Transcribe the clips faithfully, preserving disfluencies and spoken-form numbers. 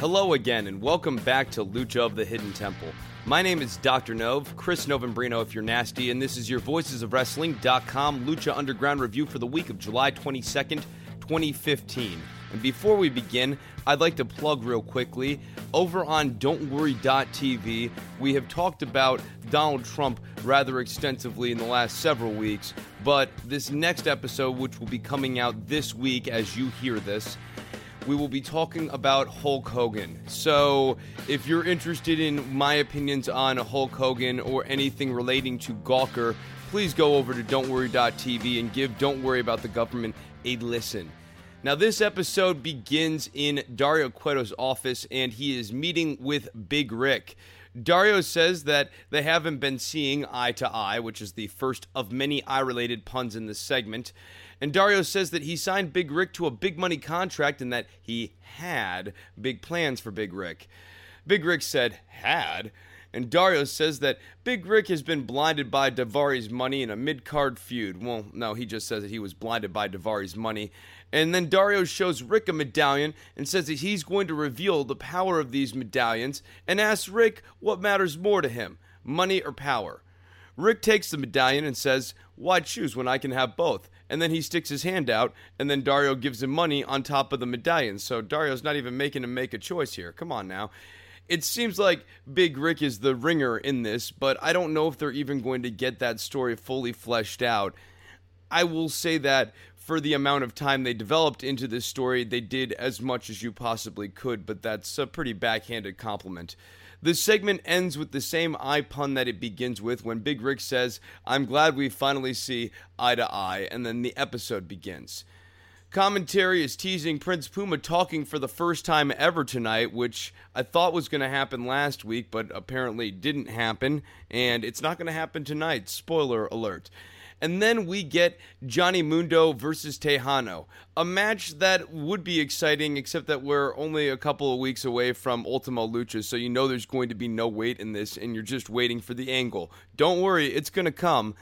Hello again, and welcome back to Lucha of the Hidden Temple. My name is Doctor Nov, Chris Novembrino if you're nasty, and this is your voices of wrestling dot com Lucha Underground review for the week of July twenty-second, twenty fifteen. And before we begin, I'd like to plug real quickly, over on Don't Worry dot T V, we have talked about Donald Trump rather extensively in the last several weeks, but this next episode, which will be coming out this week as you hear this, we will be talking about Hulk Hogan. So if you're interested in my opinions on Hulk Hogan or anything relating to Gawker, please go over to Don't Worry dot T V and give Don't Worry About the Government a listen. Now, this episode begins in Dario Cueto's office, and he is meeting with Big Rick. Dario says that they haven't been seeing eye to eye, which is the first of many eye-related puns in this segment. And Dario says that he signed Big Rick to a big money contract and that he had big plans for Big Rick. Big Rick said, had? And Dario says that Big Rick has been blinded by Daivari's money in a mid-card feud. Well, no, he just says that he was blinded by Daivari's money. And then Dario shows Rick a medallion and says that he's going to reveal the power of these medallions and asks Rick what matters more to him, money or power. Rick takes the medallion and says, why choose when I can have both? And then he sticks his hand out, and then Dario gives him money on top of the medallion. So Dario's not even making him make a choice here. Come on now. It seems like Big Rick is the ringer in this, but I don't know if they're even going to get that story fully fleshed out. I will say that for the amount of time they developed into this story, they did as much as you possibly could, but that's a pretty backhanded compliment. This segment ends with the same eye pun that it begins with when Big Rick says, I'm glad we finally see eye to eye, and then the episode begins. Commentary is teasing Prince Puma talking for the first time ever tonight, which I thought was going to happen last week, but apparently didn't happen, and it's not going to happen tonight. Spoiler alert. And then we get Johnny Mundo versus Tejano, a match that would be exciting, except that we're only a couple of weeks away from Ultima Lucha, so you know there's going to be no wait in this, and you're just waiting for the angle. Don't worry, it's going to come.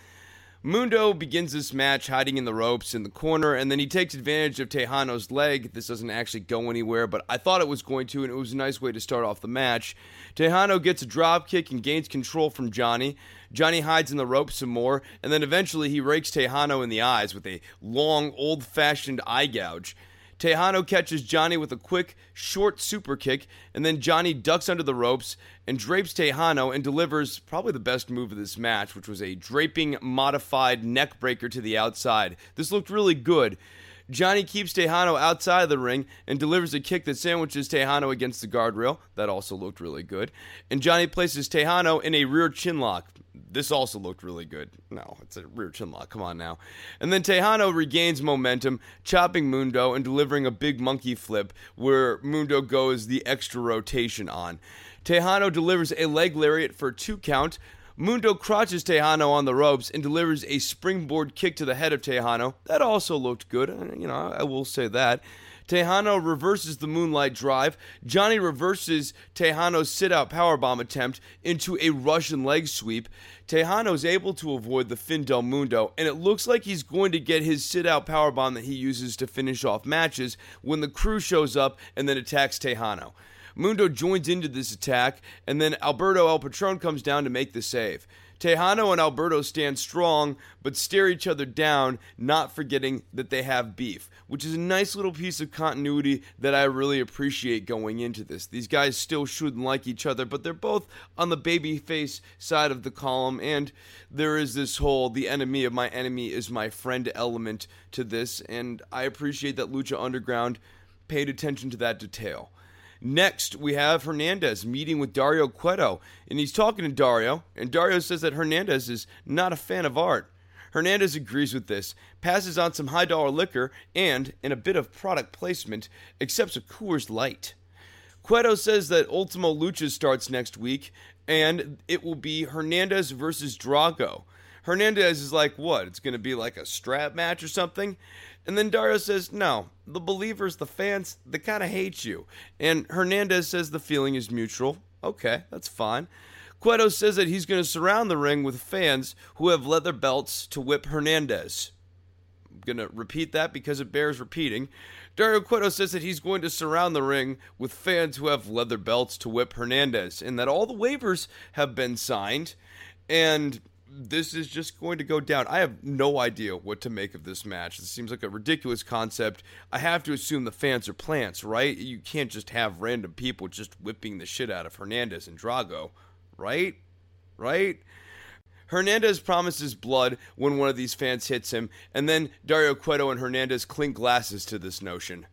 Mundo begins this match hiding in the ropes in the corner, and then he takes advantage of Tejano's leg. This doesn't actually go anywhere, but I thought it was going to, and it was a nice way to start off the match. Tejano gets a dropkick and gains control from Johnny. Johnny hides in the ropes some more, and then eventually he rakes Tejano in the eyes with a long, old-fashioned eye gouge. Tejano catches Johnny with a quick, short super kick, and then Johnny ducks under the ropes and drapes Tejano and delivers probably the best move of this match, which was a draping, modified neck breaker to the outside. This looked really good. Johnny keeps Tejano outside of the ring and delivers a kick that sandwiches Tejano against the guardrail. That also looked really good. And Johnny places Tejano in a rear chinlock. This also looked really good. No, it's a rear chinlock. Come on now. And then Tejano regains momentum, chopping Mundo and delivering a big monkey flip where Mundo goes the extra rotation on. Tejano delivers a leg lariat for a two count. Mundo crotches Tejano on the ropes and delivers a springboard kick to the head of Tejano. That also looked good, you know, I will say that. Tejano reverses the Moonlight Drive. Johnny reverses Tejano's sit-out powerbomb attempt into a Russian leg sweep. Tejano's able to avoid the Fin del Mundo, and it looks like he's going to get his sit-out powerbomb that he uses to finish off matches when the crew shows up and then attacks Tejano. Mundo joins into this attack, and then Alberto El Patron comes down to make the save. Tejano and Alberto stand strong, but stare each other down, not forgetting that they have beef, which is a nice little piece of continuity that I really appreciate going into this. These guys still shouldn't like each other, but they're both on the babyface side of the column, and there is this whole, the enemy of my enemy is my friend element to this, and I appreciate that Lucha Underground paid attention to that detail. Next, we have Hernandez meeting with Dario Cueto, and he's talking to Dario, and Dario says that Hernandez is not a fan of art. Hernandez agrees with this, passes on some high-dollar liquor, and, in a bit of product placement, accepts a Coors Light. Cueto says that Ultima Lucha starts next week, and it will be Hernandez versus Drago. Hernandez is like, what, it's going to be like a strap match or something? And then Dario says, no, the believers, the fans, they kind of hate you. And Hernandez says the feeling is mutual. Okay, that's fine. Cueto says that he's going to surround the ring with fans who have leather belts to whip Hernandez. I'm going to repeat that because it bears repeating. Dario Cueto says that he's going to surround the ring with fans who have leather belts to whip Hernandez, and that all the waivers have been signed, and this is just going to go down. I have no idea what to make of this match. This seems like a ridiculous concept. I have to assume the fans are plants, right? You can't just have random people just whipping the shit out of Hernandez and Drago, right? Right? Hernandez promises blood when one of these fans hits him, and then Dario Cueto and Hernandez clink glasses to this notion.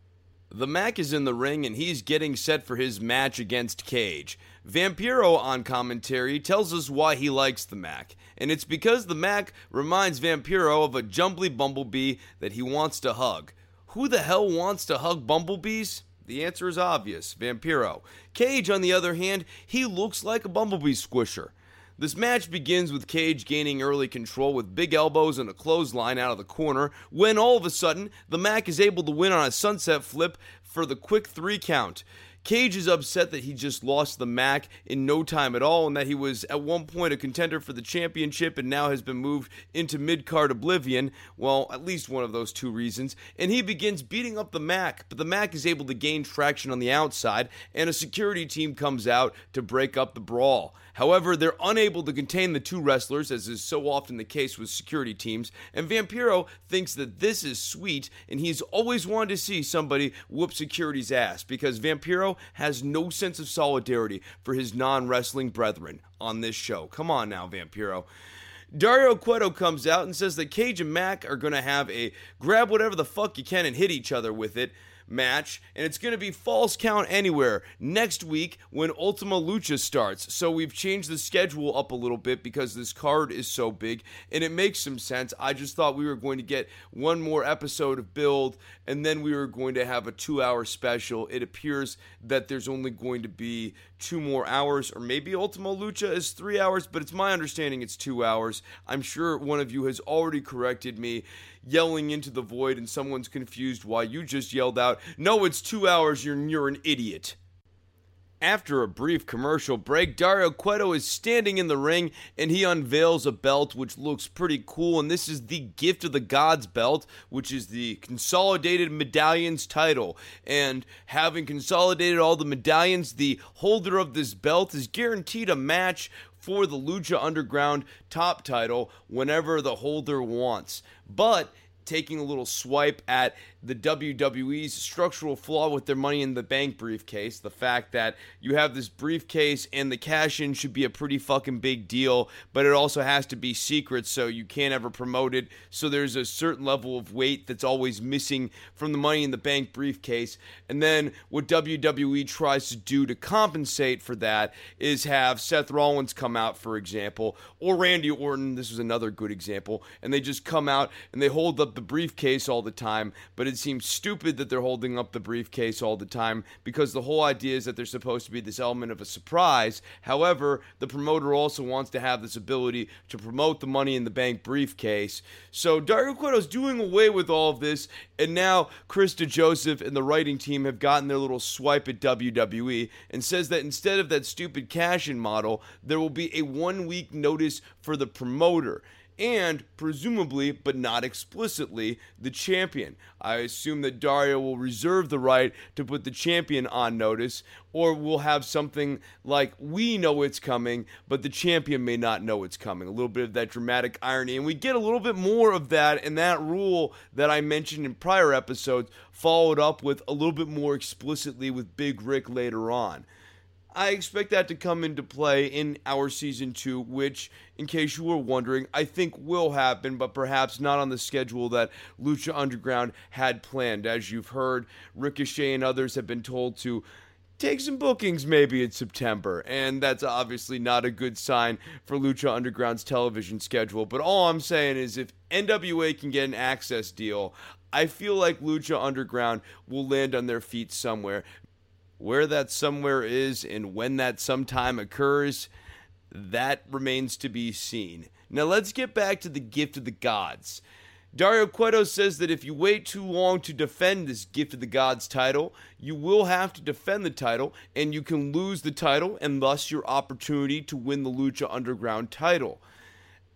The Mac is in the ring, and he's getting set for his match against Cage. Vampiro, on commentary, tells us why he likes the Mac, and it's because the Mac reminds Vampiro of a jumbly bumblebee that he wants to hug. Who the hell wants to hug bumblebees? The answer is obvious, Vampiro. Cage, on the other hand, he looks like a bumblebee squisher. This match begins with Cage gaining early control with big elbows and a clothesline out of the corner, when all of a sudden, the Mac is able to win on a sunset flip for the quick three count. Cage is upset that he just lost the Mac in no time at all, and that he was at one point a contender for the championship and now has been moved into mid-card oblivion, well, at least one of those two reasons, and he begins beating up the Mac, but the Mac is able to gain traction on the outside, and a security team comes out to break up the brawl. However, they're unable to contain the two wrestlers, as is so often the case with security teams, and Vampiro thinks that this is sweet, and he's always wanted to see somebody whoop security's ass, because Vampiro has no sense of solidarity for his non-wrestling brethren on this show. Come on now, Vampiro. Dario Cueto comes out and says that Cage and Mac are going to have a grab whatever the fuck you can and hit each other with it match, and it's going to be Falls Count Anywhere next week when Ultima Lucha starts. So we've changed the schedule up a little bit because this card is so big, and it makes some sense. I just thought we were going to get one more episode of build, and then we were going to have a two-hour special. It appears that there's only going to be two more hours, or maybe Ultima Lucha is three hours, but it's my understanding it's two hours. I'm sure one of you has already corrected me, yelling into the void, and someone's confused why you just yelled out, no, it's two hours, you're, you're an idiot. After a brief commercial break, Dario Cueto is standing in the ring, and he unveils a belt which looks pretty cool, and this is the Gift of the Gods belt, which is the Consolidated Medallions title, and having consolidated all the medallions, the holder of this belt is guaranteed a match for the Lucha Underground top title whenever the holder wants, but taking a little swipe at the W W E's structural flaw with their Money in the Bank briefcase, the fact that you have this briefcase and the cash-in should be a pretty fucking big deal, but it also has to be secret, so you can't ever promote it, so there's a certain level of weight that's always missing from the Money in the Bank briefcase, and then what W W E tries to do to compensate for that is have Seth Rollins come out, for example, or Randy Orton, this was another good example, and they just come out and they hold up the briefcase all the time, but it seems stupid that they're holding up the briefcase all the time because the whole idea is that there's supposed to be this element of a surprise. However, the promoter also wants to have this ability to promote the Money in the Bank briefcase. So Dario Cueto's doing away with all of this, and now Krista Joseph and the writing team have gotten their little swipe at W W E and says that instead of that stupid cash-in model, there will be a one-week notice for the promoter. and presumably, but not explicitly, the champion. I assume that Dario will reserve the right to put the champion on notice, or we'll have something like, we know it's coming, but the champion may not know it's coming. A little bit of that dramatic irony, and we get a little bit more of that in that rule that I mentioned in prior episodes, followed up with a little bit more explicitly with Big Rick later on. I expect that to come into play in our Season two, which, in case you were wondering, I think will happen, but perhaps not on the schedule that Lucha Underground had planned. As you've heard, Ricochet and others have been told to take some bookings maybe in September, and that's obviously not a good sign for Lucha Underground's television schedule. But all I'm saying is if N W A can get an access deal, I feel like Lucha Underground will land on their feet somewhere. Where that somewhere is and when that sometime occurs, that remains to be seen. Now let's get back to the Gift of the Gods. Dario Cueto says that if you wait too long to defend this Gift of the Gods title, you will have to defend the title, and you can lose the title, and thus your opportunity to win the Lucha Underground title.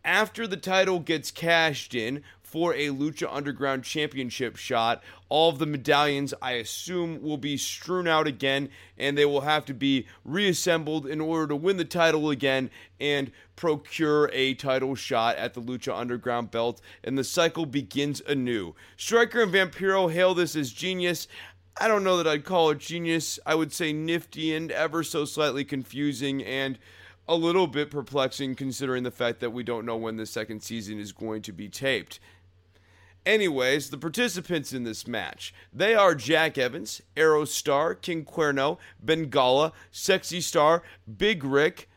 After the title gets cashed in for a Lucha Underground championship shot, all of the medallions, I assume, will be strewn out again, and they will have to be reassembled in order to win the title again and procure a title shot at the Lucha Underground belt, and the cycle begins anew. Stryker and Vampiro hail this as genius. I don't know that I'd call it genius. I would say nifty and ever so slightly confusing and a little bit perplexing, considering the fact that we don't know when the second season is going to be taped. Anyways, the participants in this match, they are Jack Evans, Aero Star, King Cuerno, Bengala, Sexy Star, Big Rick,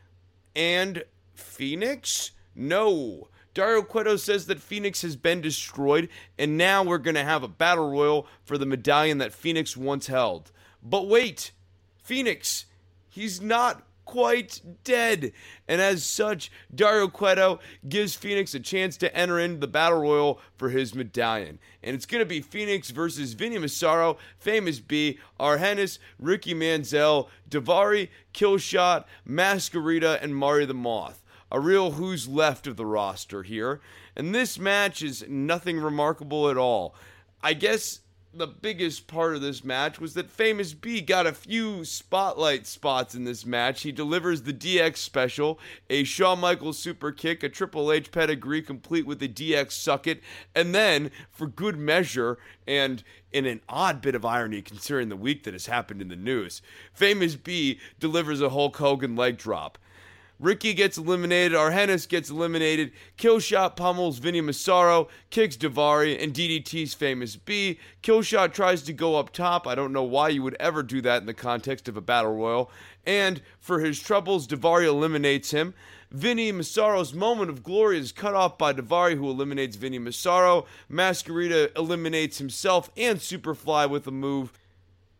and Fénix? No. Dario Cueto says that Fénix has been destroyed, and now we're going to have a battle royal for the medallion that Fénix once held. But wait, Fénix, he's not quite dead, and as such, Dario Cueto gives Fénix a chance to enter into the battle royal for his medallion, and it's going to be Fénix versus Vinny Massaro, Famous B, Argenis, Ricky Manziel, Daivari, Killshot, Masquerita, and Mari the Moth. A real who's left of the roster here, and this match is nothing remarkable at all. I guess the biggest part of this match was that Famous B got a few spotlight spots in this match. He delivers the D X special, a Shawn Michaels super kick, a Triple H pedigree complete with a D X sucket, and then, for good measure, and in an odd bit of irony considering the week that has happened in the news, Famous B delivers a Hulk Hogan leg drop. Ricky gets eliminated, Argenis gets eliminated, Killshot pummels Vinny Massaro, kicks Daivari, and D D T's Famous B. Killshot tries to go up top. I don't know why you would ever do that in the context of a battle royal. And for his troubles, Daivari eliminates him. Vinny Massaro's moment of glory is cut off by Daivari, who eliminates Vinny Massaro. Masquerita eliminates himself and Superfly with a move.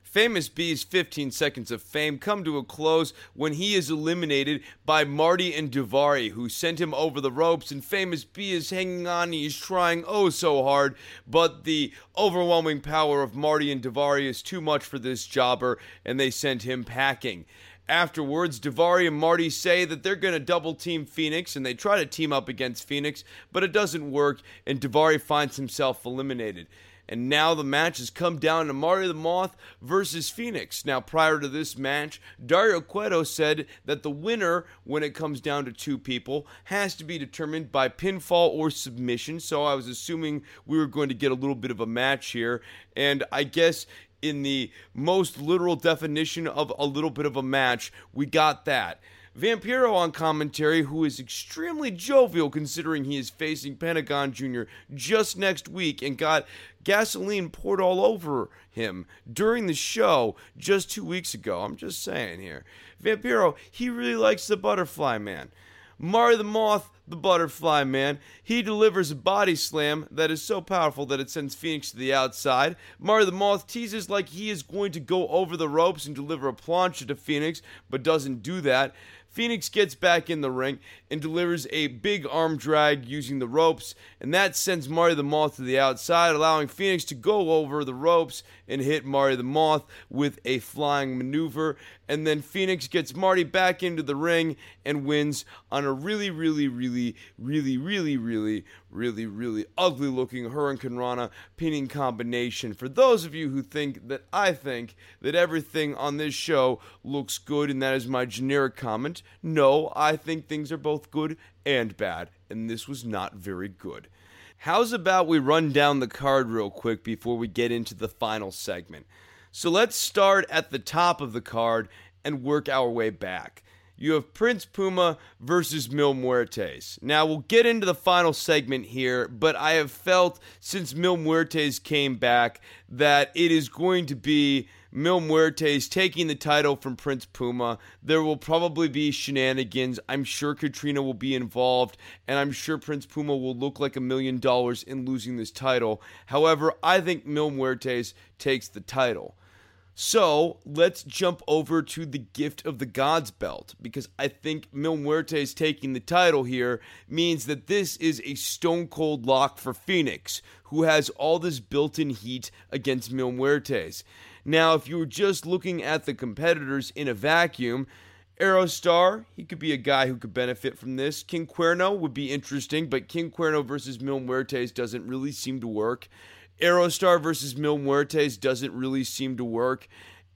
Famous B's fifteen seconds of fame come to a close when he is eliminated by Marty and Daivari, who sent him over the ropes, and Famous B is hanging on. He's trying oh so hard, but the overwhelming power of Marty and Daivari is too much for this jobber, and they send him packing. Afterwards, Daivari and Marty say that they're going to double-team Fénix, and they try to team up against Fénix, but it doesn't work, and Daivari finds himself eliminated. And now the match has come down to Mari the Moth versus Fénix. Now, prior to this match, Dario Cueto said that the winner, when it comes down to two people, has to be determined by pinfall or submission. So I was assuming we were going to get a little bit of a match here. And I guess in the most literal definition of a little bit of a match, we got that. Vampiro on commentary, who is extremely jovial considering he is facing Pentagon Junior just next week and got gasoline poured all over him during the show just two weeks ago. I'm just saying here. Vampiro, he really likes the Butterfly Man. Mari the Moth, the Butterfly Man, he delivers a body slam that is so powerful that it sends Fénix to the outside. Mari the Moth teases like he is going to go over the ropes and deliver a plancha to Fénix, but doesn't do that. Fénix gets back in the ring and delivers a big arm drag using the ropes, and that sends Mari the Moth to the outside, allowing Fénix to go over the ropes and hit Mari the Moth with a flying maneuver. And then Fénix gets Marty back into the ring and wins on a really, really, really, really, really, really, really, really ugly looking Hurricane Rana pinning combination. For those of you who think that I think that everything on this show looks good and that is my generic comment, no, I think things are both good and bad, and this was not very good. How's about we run down the card real quick before we get into the final segment? So let's start at the top of the card and work our way back. You have Prince Puma versus Mil Muertes. Now, we'll get into the final segment here, but I have felt since Mil Muertes came back that it is going to be Mil Muertes taking the title from Prince Puma. There will probably be shenanigans. I'm sure Katrina will be involved, and I'm sure Prince Puma will look like a million dollars in losing this title. However, I think Mil Muertes takes the title. So, let's jump over to the Gift of the Gods belt, because I think Mil Muertes taking the title here means that this is a stone-cold lock for Fénix, who has all this built-in heat against Mil Muertes. Now, if you were just looking at the competitors in a vacuum, Aero Star, he could be a guy who could benefit from this. King Cuerno would be interesting, but King Cuerno versus Mil Muertes doesn't really seem to work. Aero Star versus Mil Muertes doesn't really seem to work.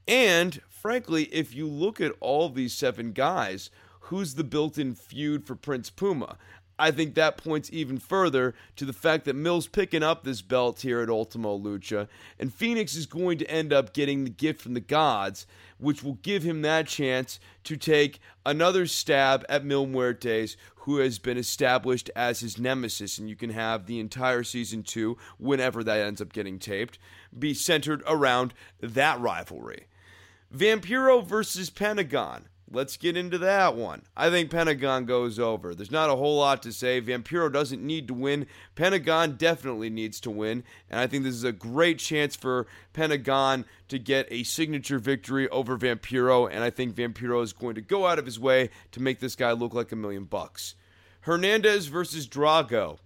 And, frankly, if you look at all these seven guys, who's the built-in feud for Prince Puma? I think that points even further to the fact that Mil's picking up this belt here at Ultima Lucha, and Fénix is going to end up getting the Gift from the Gods, which will give him that chance to take another stab at Mil Muertes, who has been established as his nemesis, and you can have the entire season two, whenever that ends up getting taped, be centered around that rivalry. Vampiro versus Pentagon. Let's get into that one. I think Pentagon goes over. There's not a whole lot to say. Vampiro doesn't need to win. Pentagon definitely needs to win. And I think this is a great chance for Pentagon to get a signature victory over Vampiro. And I think Vampiro is going to go out of his way to make this guy look like a million bucks. Hernandez versus Drago.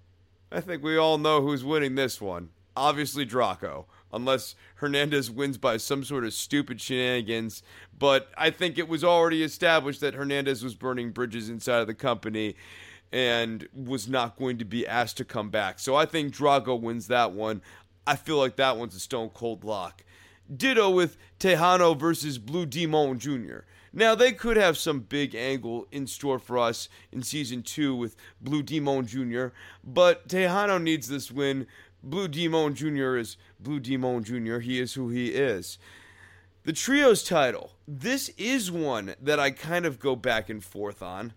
I think we all know who's winning this one. Obviously Drago. Unless Hernandez wins by some sort of stupid shenanigans. But I think it was already established that Hernandez was burning bridges inside of the company and was not going to be asked to come back. So I think Drago wins that one. I feel like that one's a stone-cold lock. Ditto with Tejano versus Blue Demon Junior Now, they could have some big angle in store for us in Season two with Blue Demon Junior, but Tejano needs this win. Blue Demon Junior is Blue Demon Junior He is who he is. The Trios title. This is one that I kind of go back and forth on.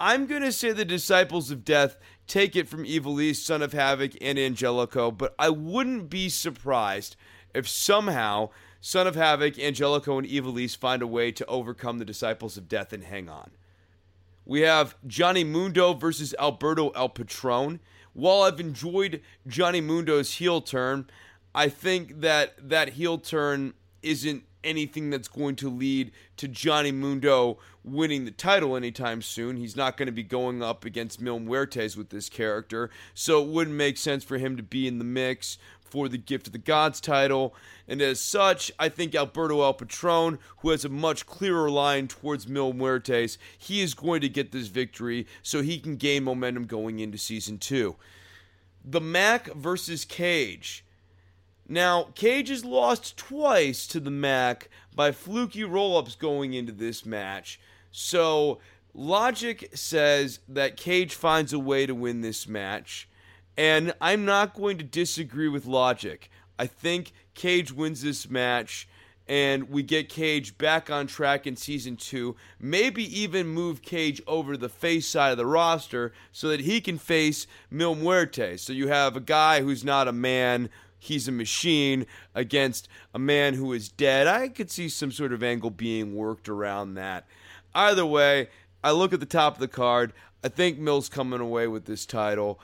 I'm going to say the Disciples of Death take it from Ivelisse, Son of Havoc, and Angelico, but I wouldn't be surprised if somehow Son of Havoc, Angelico, and Ivelisse find a way to overcome the Disciples of Death and hang on. We have Johnny Mundo versus Alberto El Patron. While I've enjoyed Johnny Mundo's heel turn, I think that that heel turn isn't anything that's going to lead to Johnny Mundo winning the title anytime soon. He's not going to be going up against Mil Muertes with this character, so it wouldn't make sense for him to be in the mix for the Gift of the Gods title. And as such, I think Alberto El Patron, who has a much clearer line towards Mil Muertes, he is going to get this victory so he can gain momentum going into Season two. The Mac versus Cage. Now, Cage has lost twice to the Mac by fluky roll-ups going into this match. So, logic says that Cage finds a way to win this match. And I'm not going to disagree with logic. I think Cage wins this match, and we get Cage back on track in Season two. Maybe even move Cage over to the face side of the roster so that he can face Mil Muertes. So you have a guy who's not a man, he's a machine, against a man who is dead. I could see some sort of angle being worked around that. Either way, I look at the top of the card. I think Mil's coming away with this title.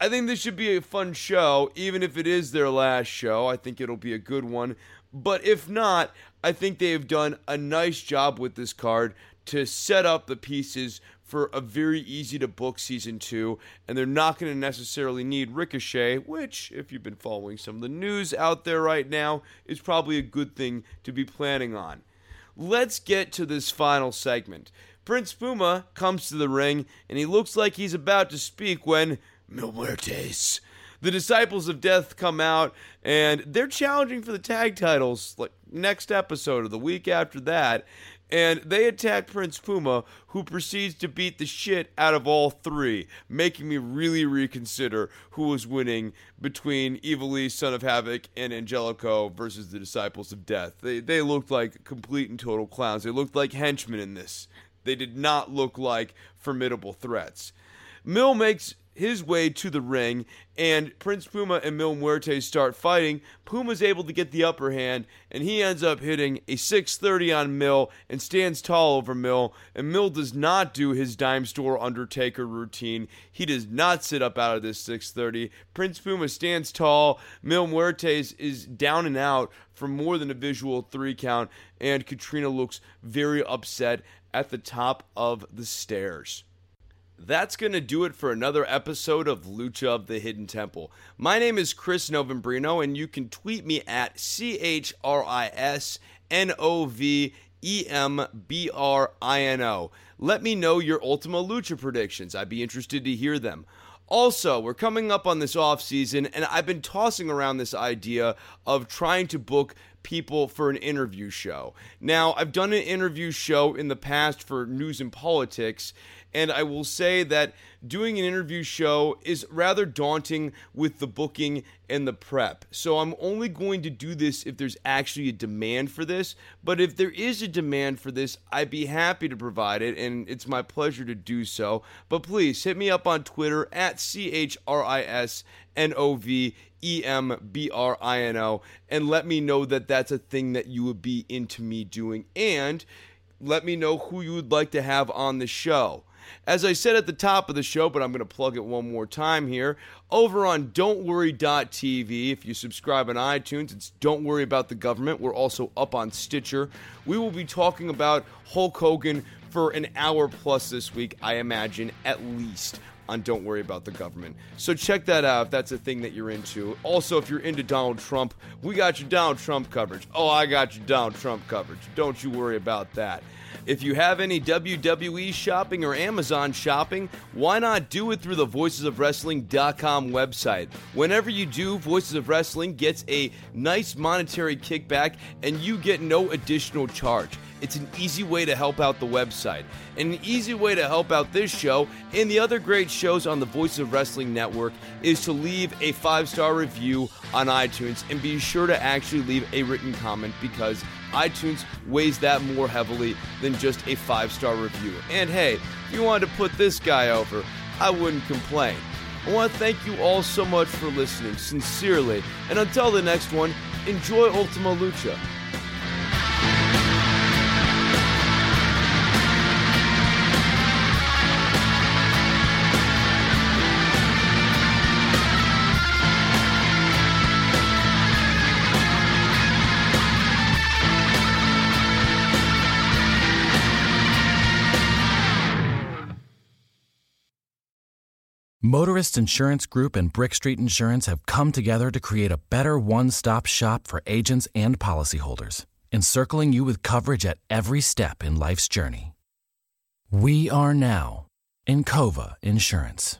I think this should be a fun show, even if it is their last show. I think it'll be a good one. But if not, I think they have done a nice job with this card to set up the pieces for a very easy to book season two, and they're not going to necessarily need Ricochet, which, if you've been following some of the news out there right now, is probably a good thing to be planning on. Let's get to this final segment. Prince Puma comes to the ring, and he looks like he's about to speak when Mil Muertes, the Disciples of Death, come out, and they're challenging for the tag titles, like next episode or the week after that. And they attack Prince Puma, who proceeds to beat the shit out of all three, making me really reconsider who was winning between Ivelisse, Son of Havoc, and Angelico versus the Disciples of Death. They they looked like complete and total clowns. They looked like henchmen in this. They did not look like formidable threats. Mil makes his way to the ring, and Prince Puma and Mil Muertes start fighting. Puma's able to get the upper hand, and he ends up hitting a six thirty on Mil and stands tall over Mil, and Mil does not do his dime store Undertaker routine. He does not sit up out of this six thirty. Prince Puma stands tall. Mil Muertes is down and out for more than a visual three count, and Katrina looks very upset at the top of the stairs. That's going to do it for another episode of Lucha of the Hidden Temple. My name is Chris Novembrino, and you can tweet me at C H R I S N O V E M B R I N O. Let me know your Ultima Lucha predictions. I'd be interested to hear them. Also, we're coming up on this offseason, and I've been tossing around this idea of trying to book people for an interview show. Now, I've done an interview show in the past for news and politics, and I will say that doing an interview show is rather daunting with the booking and the prep. So I'm only going to do this if there's actually a demand for this. But if there is a demand for this, I'd be happy to provide it, and it's my pleasure to do so. But please hit me up on Twitter at C H R I S N O V E M B R I N O and let me know that that's a thing that you would be into me doing. And let me know who you would like to have on the show. As I said at the top of the show, but I'm going to plug it one more time here, over on Don't Worry dot T V, if you subscribe on iTunes, it's Don't Worry About the Government. We're also up on Stitcher. We will be talking about Hulk Hogan for an hour plus this week, I imagine, at least, on Don't Worry About the Government. So check that out if that's a thing that you're into. Also, if you're into Donald Trump, we got your Donald Trump coverage. Oh, I got your Donald Trump coverage. Don't you worry about that. If you have any W W E shopping or Amazon shopping, why not do it through the voices of wrestling dot com website? Whenever you do, Voices of Wrestling gets a nice monetary kickback, and you get no additional charge. It's an easy way to help out the website, and an easy way to help out this show and the other great shows on the Voices of Wrestling Network is to leave a five-star review on iTunes, and be sure to actually leave a written comment, because iTunes weighs that more heavily than just a five-star review. And hey, if you wanted to put this guy over, I wouldn't complain. I want to thank you all so much for listening, sincerely, and until the next one, enjoy Ultima Lucha. Motorist Insurance Group and Brick Street Insurance have come together to create a better one-stop shop for agents and policyholders, encircling you with coverage at every step in life's journey. We are now Encova Insurance.